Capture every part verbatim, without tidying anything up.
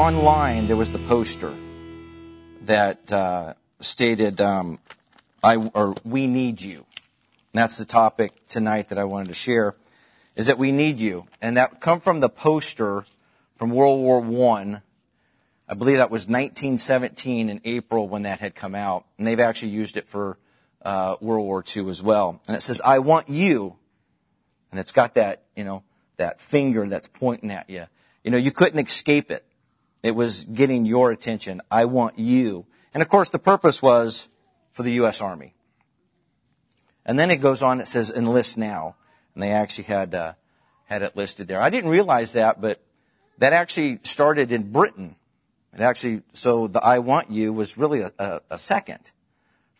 online there was the poster that uh, stated, um, "I or we need you." And that's the topic tonight that I wanted to share, is that we need you. And that come from the poster from World War One. I believe that was nineteen seventeen in April when that had come out. And they've actually used it for uh, World War Two as well. And it says, "I want you." And it's got that, you know, that finger that's pointing at you. You know, you couldn't escape it. It was getting your attention. I want you. And of course, the purpose was for the U S Army. And then it goes on, it says, enlist now. And they actually had, uh, had it listed there. I didn't realize that, but that actually started in Britain. It actually, so the I want you was really a, a, a second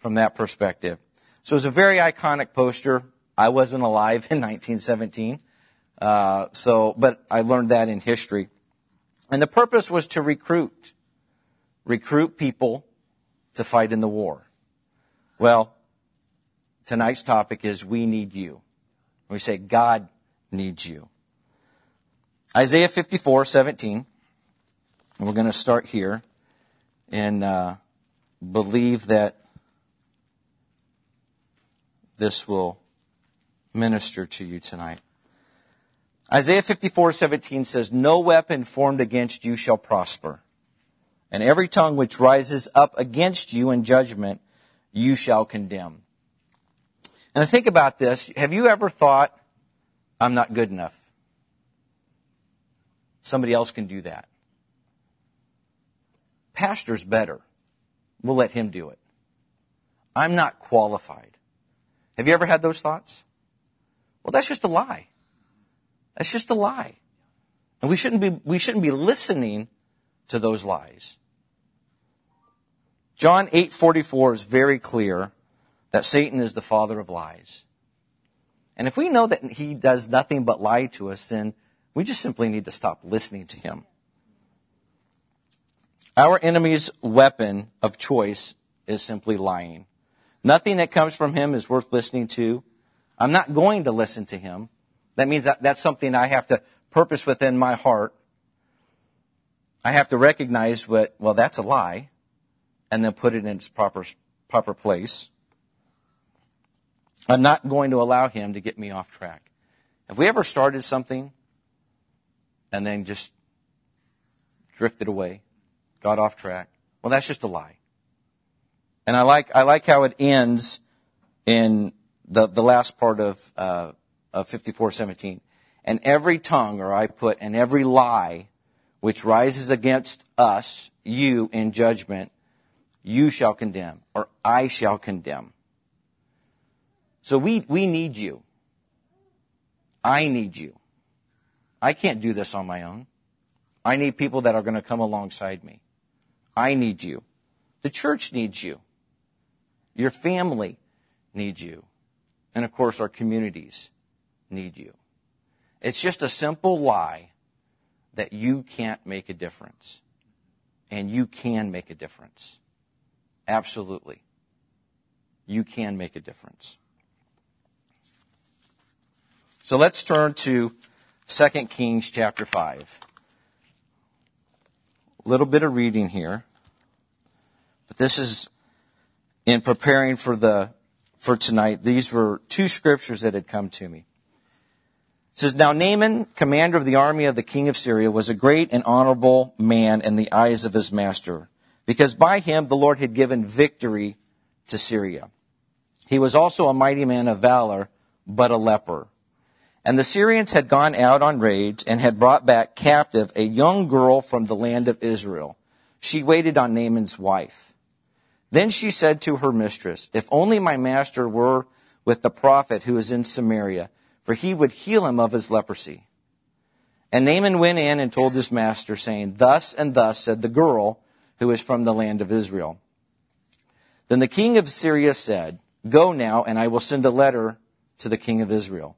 from that perspective. So it was a very iconic poster. I wasn't alive in nineteen seventeen. Uh, so, but I learned that in history. And the purpose was to recruit, recruit people to fight in the war. Well, tonight's topic is we need you. We say God needs you. Isaiah fifty-four seventeen. We're going to start here and uh, believe that this will minister to you tonight. Isaiah fifty-four seventeen says, "No weapon formed against you shall prosper, and every tongue which rises up against you in judgment, you shall condemn." And I think about this. Have you ever thought, I'm not good enough? Somebody else can do that. Pastor's better. We'll let him do it. I'm not qualified. Have you ever had those thoughts? Well, that's just a lie. That's just a lie. And we shouldn't be, we shouldn't be listening to those lies. John eight forty-four is very clear that Satan is the father of lies. And if we know that he does nothing but lie to us, then we just simply need to stop listening to him. Our enemy's weapon of choice is simply lying. Nothing that comes from him is worth listening to. I'm not going to listen to him. That means that that's something I have to purpose within my heart. I have to recognize what, well, that's a lie, and then put it in its proper, proper place. I'm not going to allow him to get me off track. Have we ever started something and then just drifted away, got off track? Well, that's just a lie. And I like, I like how it ends in the, the last part of, uh, of fifty-four seventeen. "And every tongue," or I put, "and every lie which rises against us, you in judgment, you shall condemn," or I shall condemn. So we, we need you. I need you. I can't do this on my own. I need people that are going to come alongside me. I need you. The church needs you. Your family needs you. And of course, our communities need you. It's just a simple lie that you can't make a difference. And you can make a difference. Absolutely. You can make a difference. So let's turn to Second Kings chapter five. A little bit of reading here, but this is in preparing for the for tonight. These were two scriptures that had come to me. It says, "Now Naaman, commander of the army of the king of Syria, was a great and honorable man in the eyes of his master, because by him the Lord had given victory to Syria. He was also a mighty man of valor, but a leper. And the Syrians had gone out on raids and had brought back captive a young girl from the land of Israel. She waited on Naaman's wife. Then she said to her mistress, 'If only my master were with the prophet who is in Samaria, for he would heal him of his leprosy.' And Naaman went in and told his master, saying, 'Thus and thus said the girl who is from the land of Israel.' Then the king of Syria said, 'Go now, and I will send a letter to the king of Israel.'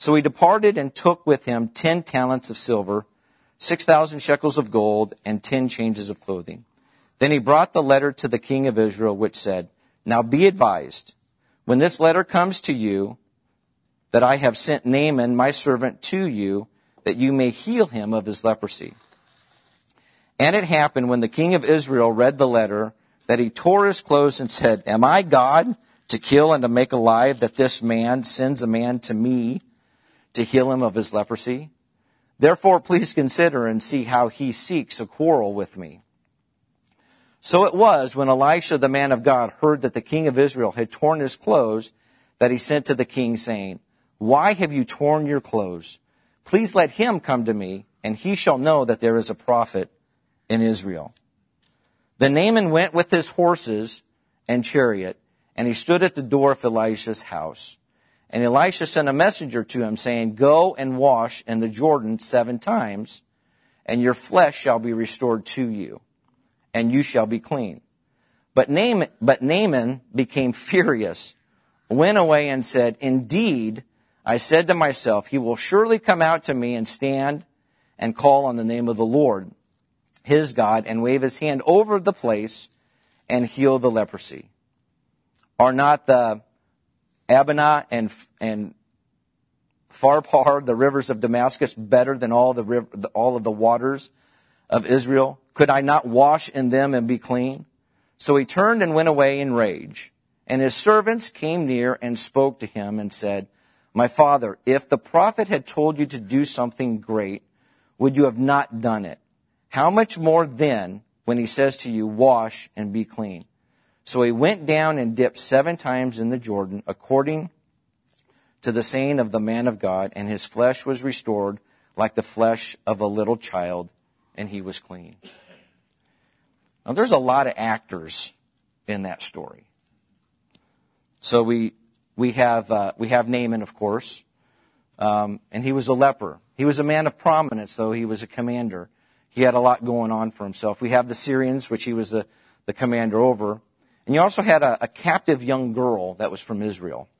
So he departed and took with him ten talents of silver, six thousand shekels of gold, and ten changes of clothing. Then he brought the letter to the king of Israel, which said, 'Now be advised, when this letter comes to you, that I have sent Naaman, my servant, to you, that you may heal him of his leprosy.' And it happened when the king of Israel read the letter that he tore his clothes and said, Am I God to kill and to make alive, that this man sends a man to me to heal him of his leprosy? Therefore, please consider and see how he seeks a quarrel with me. So it was when Elisha, the man of God, heard that the king of Israel had torn his clothes, that he sent to the king, saying, Why have you torn your clothes? Please let him come to me, and he shall know that there is a prophet in Israel. Then Naaman went with his horses and chariot, and he stood at the door of Elisha's house. And Elisha sent a messenger to him, saying, Go and wash in the Jordan seven times, and your flesh shall be restored to you, and you shall be clean. But Naaman, but Naaman became furious, went away and said, Indeed, I said to myself, he will surely come out to me and stand and call on the name of the Lord, his God, and wave his hand over the place and heal the leprosy. Are not the Abana and and Farpar, the rivers of Damascus, better than all the river, all of the waters of Israel? Could I not wash in them and be clean? So he turned and went away in rage. And his servants came near and spoke to him and said, My father, if the prophet had told you to do something great, would you have not done it? How much more then when he says to you, Wash and be clean? So he went down and dipped seven times in the Jordan, according to the saying of the man of God, and his flesh was restored like the flesh of a little child, and he was clean. Now, there's a lot of actors in that story. So we we have uh, we have Naaman, of course, um, and he was a leper. He was a man of prominence, though he was a commander. He had a lot going on for himself. We have the Syrians, which he was the, the commander over. And you also had a, a captive young girl that was from Israel.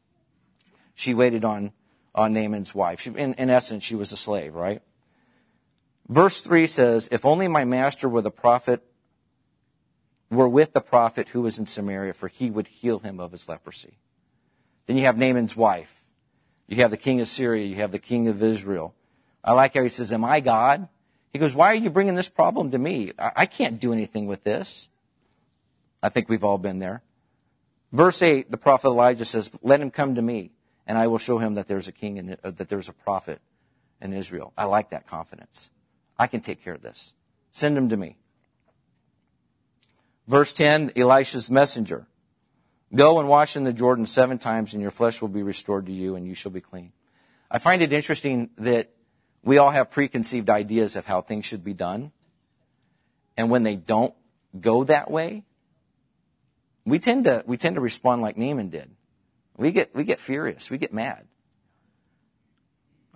She waited on, on Naaman's wife. She, in, in essence, she was a slave, right? Verse three says, If only my master were the prophet, were with the prophet who was in Samaria, for he would heal him of his leprosy. Then you have Naaman's wife. You have the king of Syria. You have the king of Israel. I like how he says, Am I God? He goes, Why are you bringing this problem to me? I, I can't do anything with this. I think we've all been there. Verse eight, the prophet Elijah says, Let him come to me, and I will show him that there's a king and uh, that there's a prophet in Israel. I like that confidence. I can take care of this. Send him to me. Verse ten, Elisha's messenger. Go and wash in the Jordan seven times, and your flesh will be restored to you, and you shall be clean. I find it interesting that we all have preconceived ideas of how things should be done. And when they don't go that way, We tend to we tend to respond like Naaman did. We get we get furious. We get mad.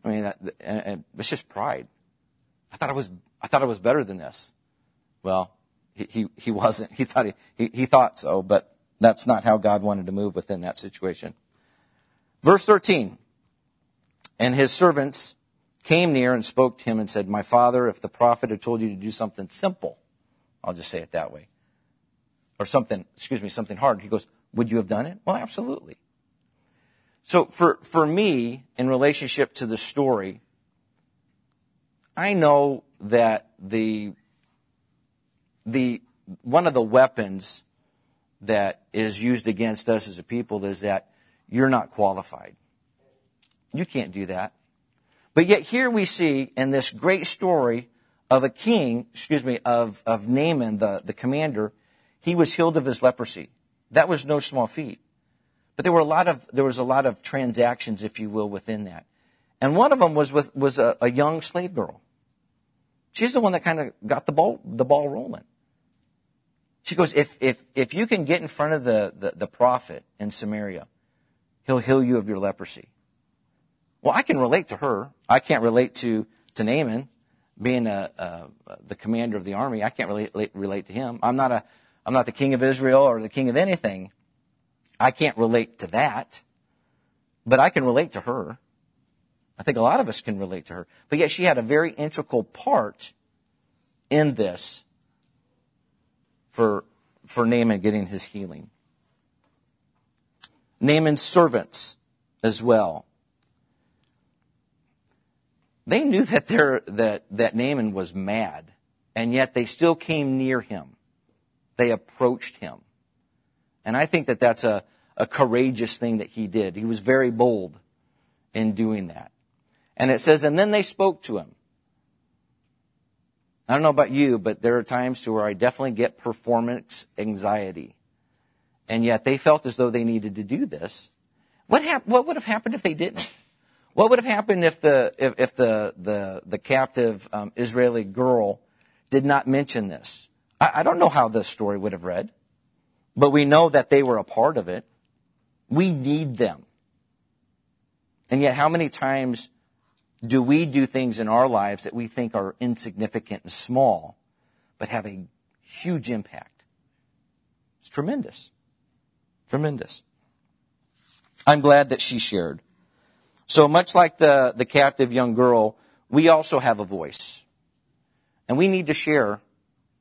I mean, that, and, and it's just pride. I thought I was I thought I was better than this. Well, he he, he wasn't. He thought he, he he thought so, but that's not how God wanted to move within that situation. Verse thirteen. And his servants came near and spoke to him and said, "My father, if the prophet had told you to do something simple, I'll just say it that way." Or something, excuse me, something hard. He goes, would you have done it? Well, absolutely. So for, for me, in relationship to the story, I know that the, the, one of the weapons that is used against us as a people is that you're not qualified. You can't do that. But yet here we see in this great story of a king, excuse me, of, of Naaman, the, the commander, he was healed of his leprosy. That was no small feat. But there were a lot of, there was a lot of transactions, if you will, within that. And one of them was with, was a, a young slave girl. She's the one that kind of got the ball, the ball rolling. She goes, if, if, if you can get in front of the, the, the prophet in Samaria, he'll heal you of your leprosy. Well, I can relate to her. I can't relate to, to Naaman being a, a, the commander of the army. I can't relate, relate to him. I'm not a, I'm not the king of Israel or the king of anything. I can't relate to that, but I can relate to her. I think a lot of us can relate to her. But yet she had a very integral part in this for, for Naaman getting his healing. Naaman's servants as well. They knew that, that, that Naaman was mad. and yet they still came near him. They approached him. And I think that that's a, a courageous thing that he did. He was very bold in doing that. And it says, and then they spoke to him. I don't know about you, but there are times where I definitely get performance anxiety. And yet they felt as though they needed to do this. What hap- What would have happened if they didn't? What would have happened if the if, if the the, the captive um, Israeli girl did not mention this? I, I don't know how this story would have read, but we know that they were a part of it. We need them. And yet how many times do we do things in our lives that we think are insignificant and small, but have a huge impact? It's tremendous. Tremendous. I'm glad that she shared. So much like the, the captive young girl, we also have a voice. And we need to share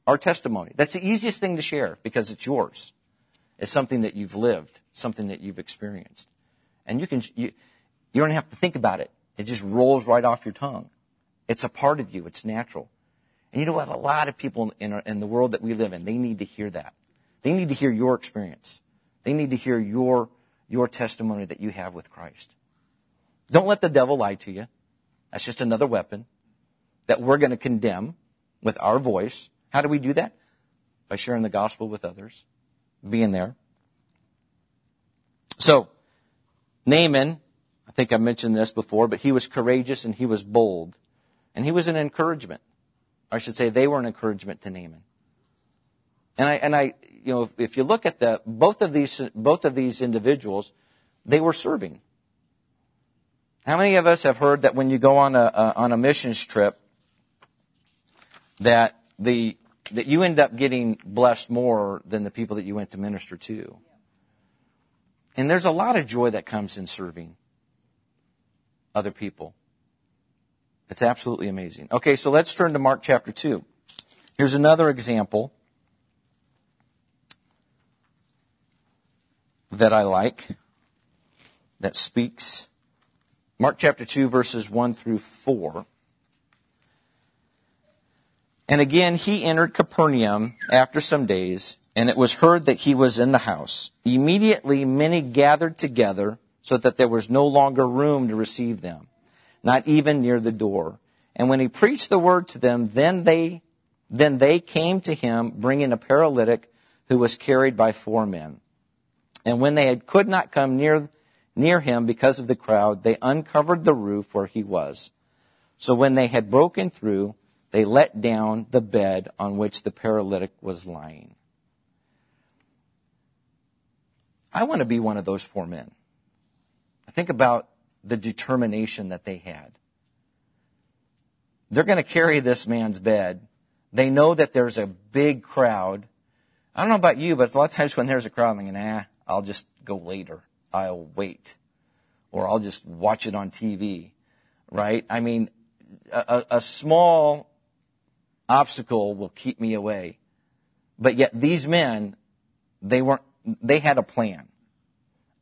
our testimony. That's the easiest thing to share because it's yours. It's something that you've lived, something that you've experienced. And you can... You, You don't have to think about it. It just rolls right off your tongue. It's a part of you. It's natural. And you know what? A lot of people in, in the world that we live in, they need to hear that. They need to hear your experience. They need to hear your, your testimony that you have with Christ. Don't let the devil lie to you. That's just another weapon that we're going to condemn with our voice. How do we do that? By sharing the gospel with others, being there. So, Naaman... I think I mentioned this before, but he was courageous and he was bold. And he was an encouragement. I should say they were an encouragement to Naaman. And I, and I, you know, if you look at the, both of these, both of these individuals, they were serving. How many of us have heard that when you go on a, a on a missions trip, that the, that you end up getting blessed more than the people that you went to minister to? And there's a lot of joy that comes in serving other people. It's absolutely amazing. Okay, so let's turn to Mark chapter two. Here's another example that I like, that speaks. Mark chapter two, verses one through four. And again, he entered Capernaum after some days, and it was heard that he was in the house. Immediately many gathered together, so that there was no longer room to receive them, not even near the door. And when he preached the word to them, then they then they came to him, bringing a paralytic who was carried by four men. And when they had, could not come near, near him because of the crowd, they uncovered the roof where he was. So when they had broken through, they let down the bed on which the paralytic was lying. I want to be one of those four men. Think about the determination that they had. They're going to carry this man's bed. They know that there's a big crowd. I don't know about you, but a lot of times when there's a crowd, I'm thinking, ah, I'll just go later. I'll wait. Or I'll just watch it on T V, right? I mean, a, a small obstacle will keep me away. But yet these men, they weren't, they had a plan.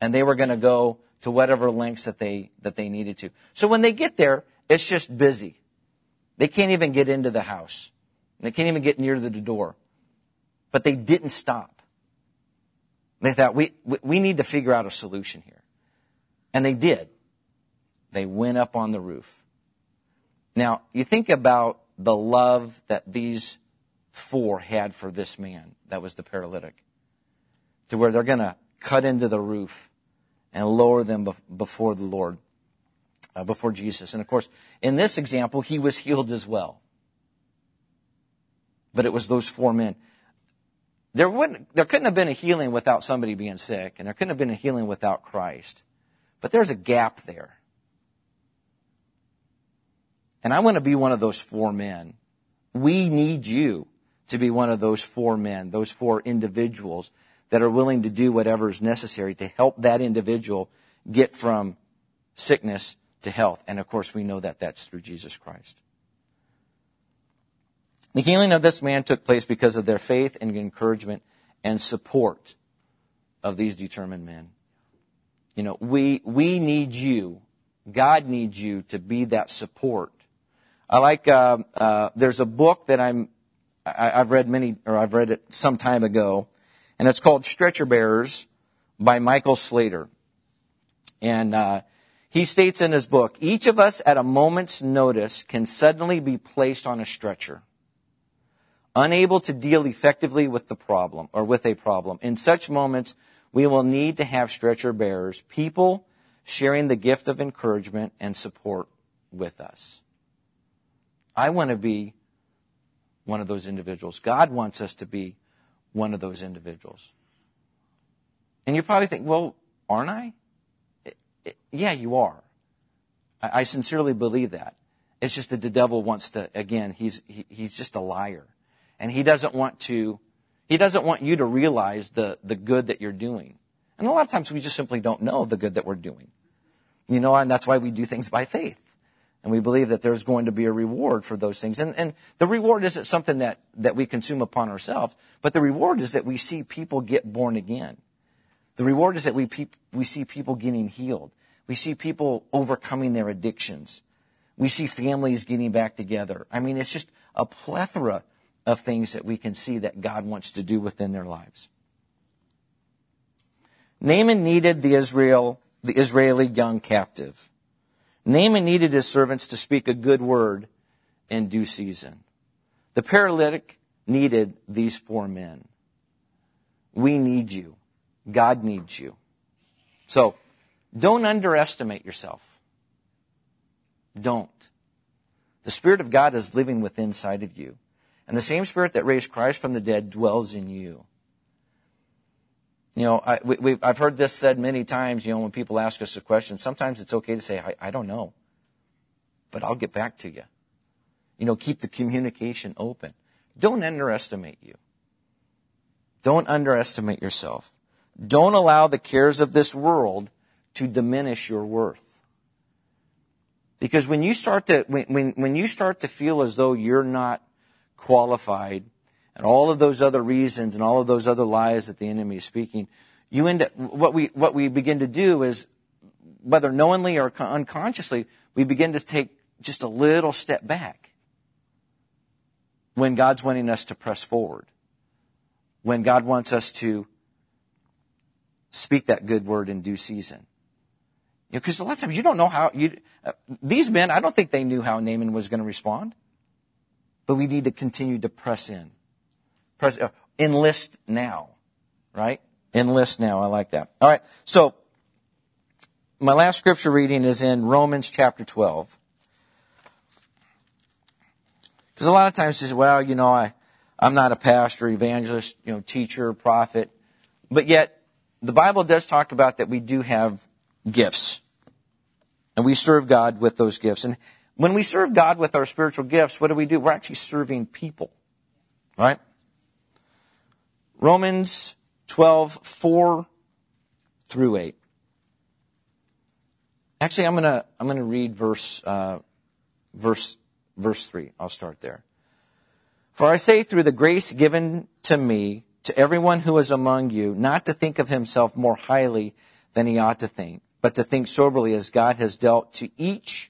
And they were going to go to whatever lengths that they, that they needed to. So when they get there, it's just busy. They can't even get into the house. They can't even get near the door. But they didn't stop. They thought, we, we need to figure out a solution here. And they did. They went up on the roof. Now, you think about the love that these four had for this man that was the paralytic, to where they're going to cut into the roof and lower them before the Lord, uh, before Jesus. And of course, in this example, he was healed as well. But it was those four men. There wouldn't, there couldn't have been a healing without somebody being sick, and there couldn't have been a healing without Christ. But there's a gap there. And I want to be one of those four men. We need you to be one of those four men, those four individuals that are willing to do whatever is necessary to help that individual get from sickness to health. And, of course, we know that that's through Jesus Christ. The healing of this man took place because of their faith and encouragement and support of these determined men. You know, we we need you. God needs you to be that support. I like, uh, uh, there's a book that I'm I, I've read many, or I've read it some time ago, and it's called Stretcher Bearers by Michael Slater. And uh, he states in his book, each of us at a moment's notice can suddenly be placed on a stretcher, unable to deal effectively with the problem or with a problem. In such moments, we will need to have stretcher bearers, people sharing the gift of encouragement and support with us. I want to be one of those individuals. God wants us to be one of those individuals. And you probably think, well, aren't I? It, it, yeah, you are. I, I sincerely believe that. It's just that the devil wants to, again, he's he, he's just a liar. And he doesn't want to, he doesn't want you to realize the, the good that you're doing. And a lot of times we just simply don't know the good that we're doing. You know, and that's why we do things by faith. And we believe that there's going to be a reward for those things. And, and the reward isn't something that, that we consume upon ourselves, but the reward is that we see people get born again. The reward is that we pe- we see people getting healed. We see people overcoming their addictions. We see families getting back together. I mean, it's just a plethora of things that we can see that God wants to do within their lives. Naaman needed the Israel, the Israeli young captive. Naaman needed his servants to speak a good word in due season. The paralytic needed these four men. We need you. God needs you. So, don't underestimate yourself. Don't. The Spirit of God is living within inside of you. And the same Spirit that raised Christ from the dead dwells in you. You know, I, we, we, I've heard this said many times, you know, when people ask us a question, sometimes it's okay to say, I, I don't know, but I'll get back to you. You know, keep the communication open. Don't underestimate you. Don't underestimate yourself. Don't allow the cares of this world to diminish your worth. Because when you start to, when, when, when you start to feel as though you're not qualified, and all of those other reasons and all of those other lies that the enemy is speaking, you end up, what we, what we begin to do is, whether knowingly or unconsciously, we begin to take just a little step back when God's wanting us to press forward, when God wants us to speak that good word in due season. Because you know, a lot of times you don't know how, you, uh, these men, I don't think they knew how Naaman was going to respond, but we need to continue to press in. Press, uh, enlist now, right? Enlist now. I like that. All right. So my last scripture reading is in Romans chapter twelve. Because a lot of times you say, well, you know, I, I'm not a pastor, evangelist, you know, teacher, prophet. But yet the Bible does talk about that we do have gifts and we serve God with those gifts. And when we serve God with our spiritual gifts, what do we do? We're actually serving people, right? Romans twelve, four through eight. Actually, I'm gonna, I'm gonna read verse, uh, verse, verse three. I'll start there. For I say through the grace given to me, to everyone who is among you, not to think of himself more highly than he ought to think, but to think soberly as God has dealt to each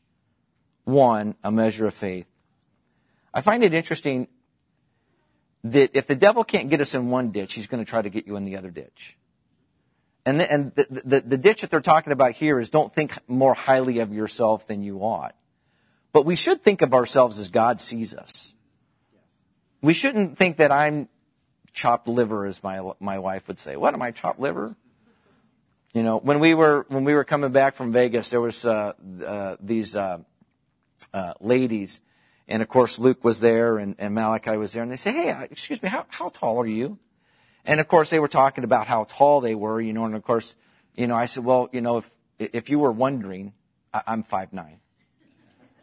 one a measure of faith. I find it interesting that if the devil can't get us in one ditch, he's going to try to get you in the other ditch. And the, and the, the, the ditch that they're talking about here is don't think more highly of yourself than you ought. But we should think of ourselves as God sees us. We shouldn't think that I'm chopped liver, as my my wife would say. What am I, chopped liver? You know, when we were when we were coming back from Vegas, there was uh, uh, these uh, uh, ladies. And, of course, Luke was there and, and Malachi was there. And they say, hey, excuse me, how, how tall are you? And, of course, they were talking about how tall they were, you know. And, of course, you know, I said, well, you know, if if you were wondering, I, I'm five nine,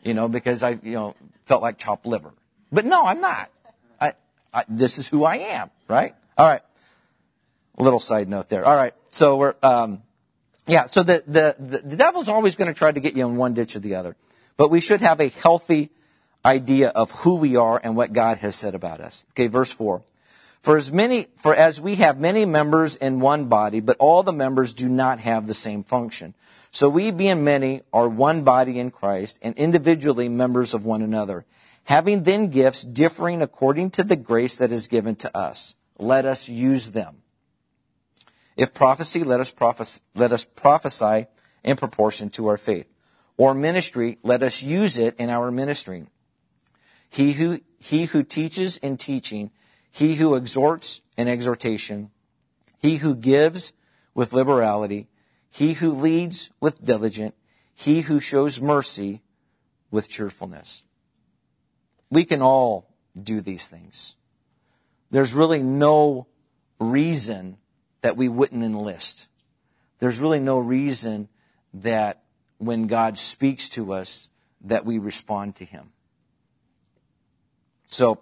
you know, because I, you know, felt like chopped liver. But, no, I'm not. I, I This is who I am, right? All right. A little side note there. All right. So, we're, um, yeah, so the, the, the, the devil's always going to try to get you in one ditch or the other. But we should have a healthy idea of who we are and what God has said about us. Okay, verse four. For as many, for as we have many members in one body, but all the members do not have the same function. So we, being many, are one body in Christ and individually members of one another. Having then gifts differing according to the grace that is given to us, let us use them. If prophecy, let us prophesy, let us prophesy in proportion to our faith. Or ministry, let us use it in our ministering. He who, he who teaches in teaching, he who exhorts in exhortation, he who gives with liberality, he who leads with diligence, he who shows mercy with cheerfulness. We can all do these things. There's really no reason that we wouldn't enlist. There's really no reason that when God speaks to us, that we respond to him. So,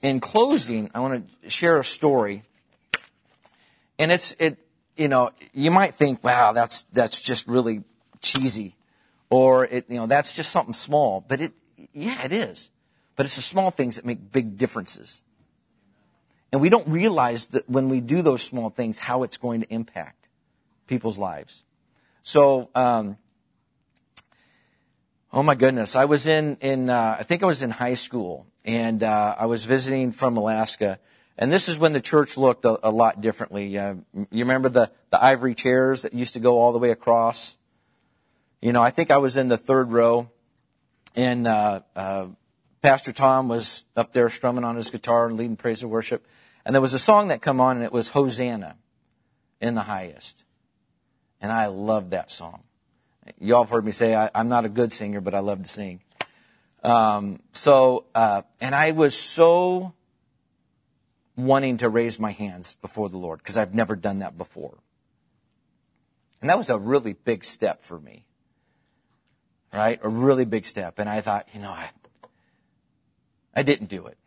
in closing, I want to share a story. And it's, it, you know, you might think, wow, that's, that's just really cheesy. Or, it, you know, that's just something small. But it, yeah, it is. But it's the small things that make big differences. And we don't realize that when we do those small things, how it's going to impact people's lives. So, um, oh my goodness, I was in, in, uh, I think I was in high school, and, uh, I was visiting from Alaska, and this is when the church looked a, a lot differently. Uh, you remember the, the ivory chairs that used to go all the way across? You know, I think I was in the third row, and, uh, uh, Pastor Tom was up there strumming on his guitar and leading praise and worship. And there was a song that come on, and it was Hosanna in the highest. And I loved that song. Y'all have heard me say I, I'm not a good singer, but I love to sing. Um, so, uh, and I was so wanting to raise my hands before the Lord because I've never done that before. And that was a really big step for me, right? A really big step. And I thought, you know, I, I didn't do it.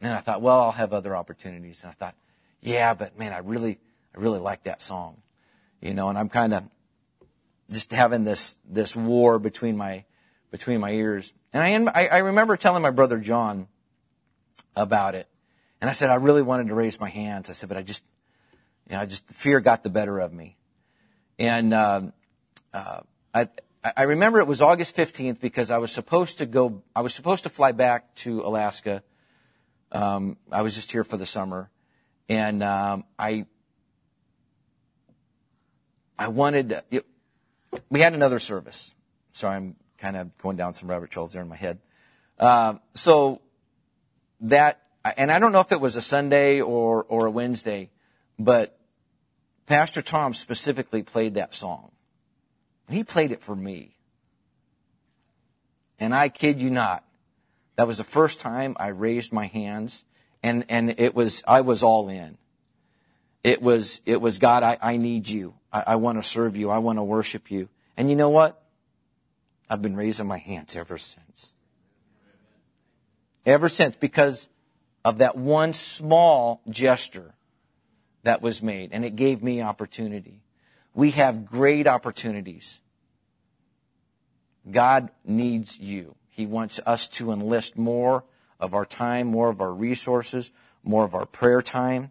And I thought, well, I'll have other opportunities. And I thought, yeah, but man, I really, I really like that song. You know, and I'm kind of just having this, this war between my, between my ears. And I, am, I, I remember telling my brother John about it. And I said, I really wanted to raise my hands. I said, but I just, you know, I just, fear got the better of me. And, um, uh, I, I remember it was August fifteenth because I was supposed to go, I was supposed to fly back to Alaska. Um, I was just here for the summer, and, um, I, I wanted, it, we had another service. Sorry, I'm kind of going down some rabbit trails there in my head. Um, so that, and I don't know if it was a Sunday or, or a Wednesday, but Pastor Tom specifically played that song. He played it for me. And I kid you not, that was the first time I raised my hands, and, and it was, I was all in. It was, it was, God, I, I need you. I, I want to serve you. I want to worship you. And you know what? I've been raising my hands ever since. Ever since, because of that one small gesture that was made, and it gave me opportunity. We have great opportunities. God needs you. He wants us to enlist more of our time, more of our resources, more of our prayer time,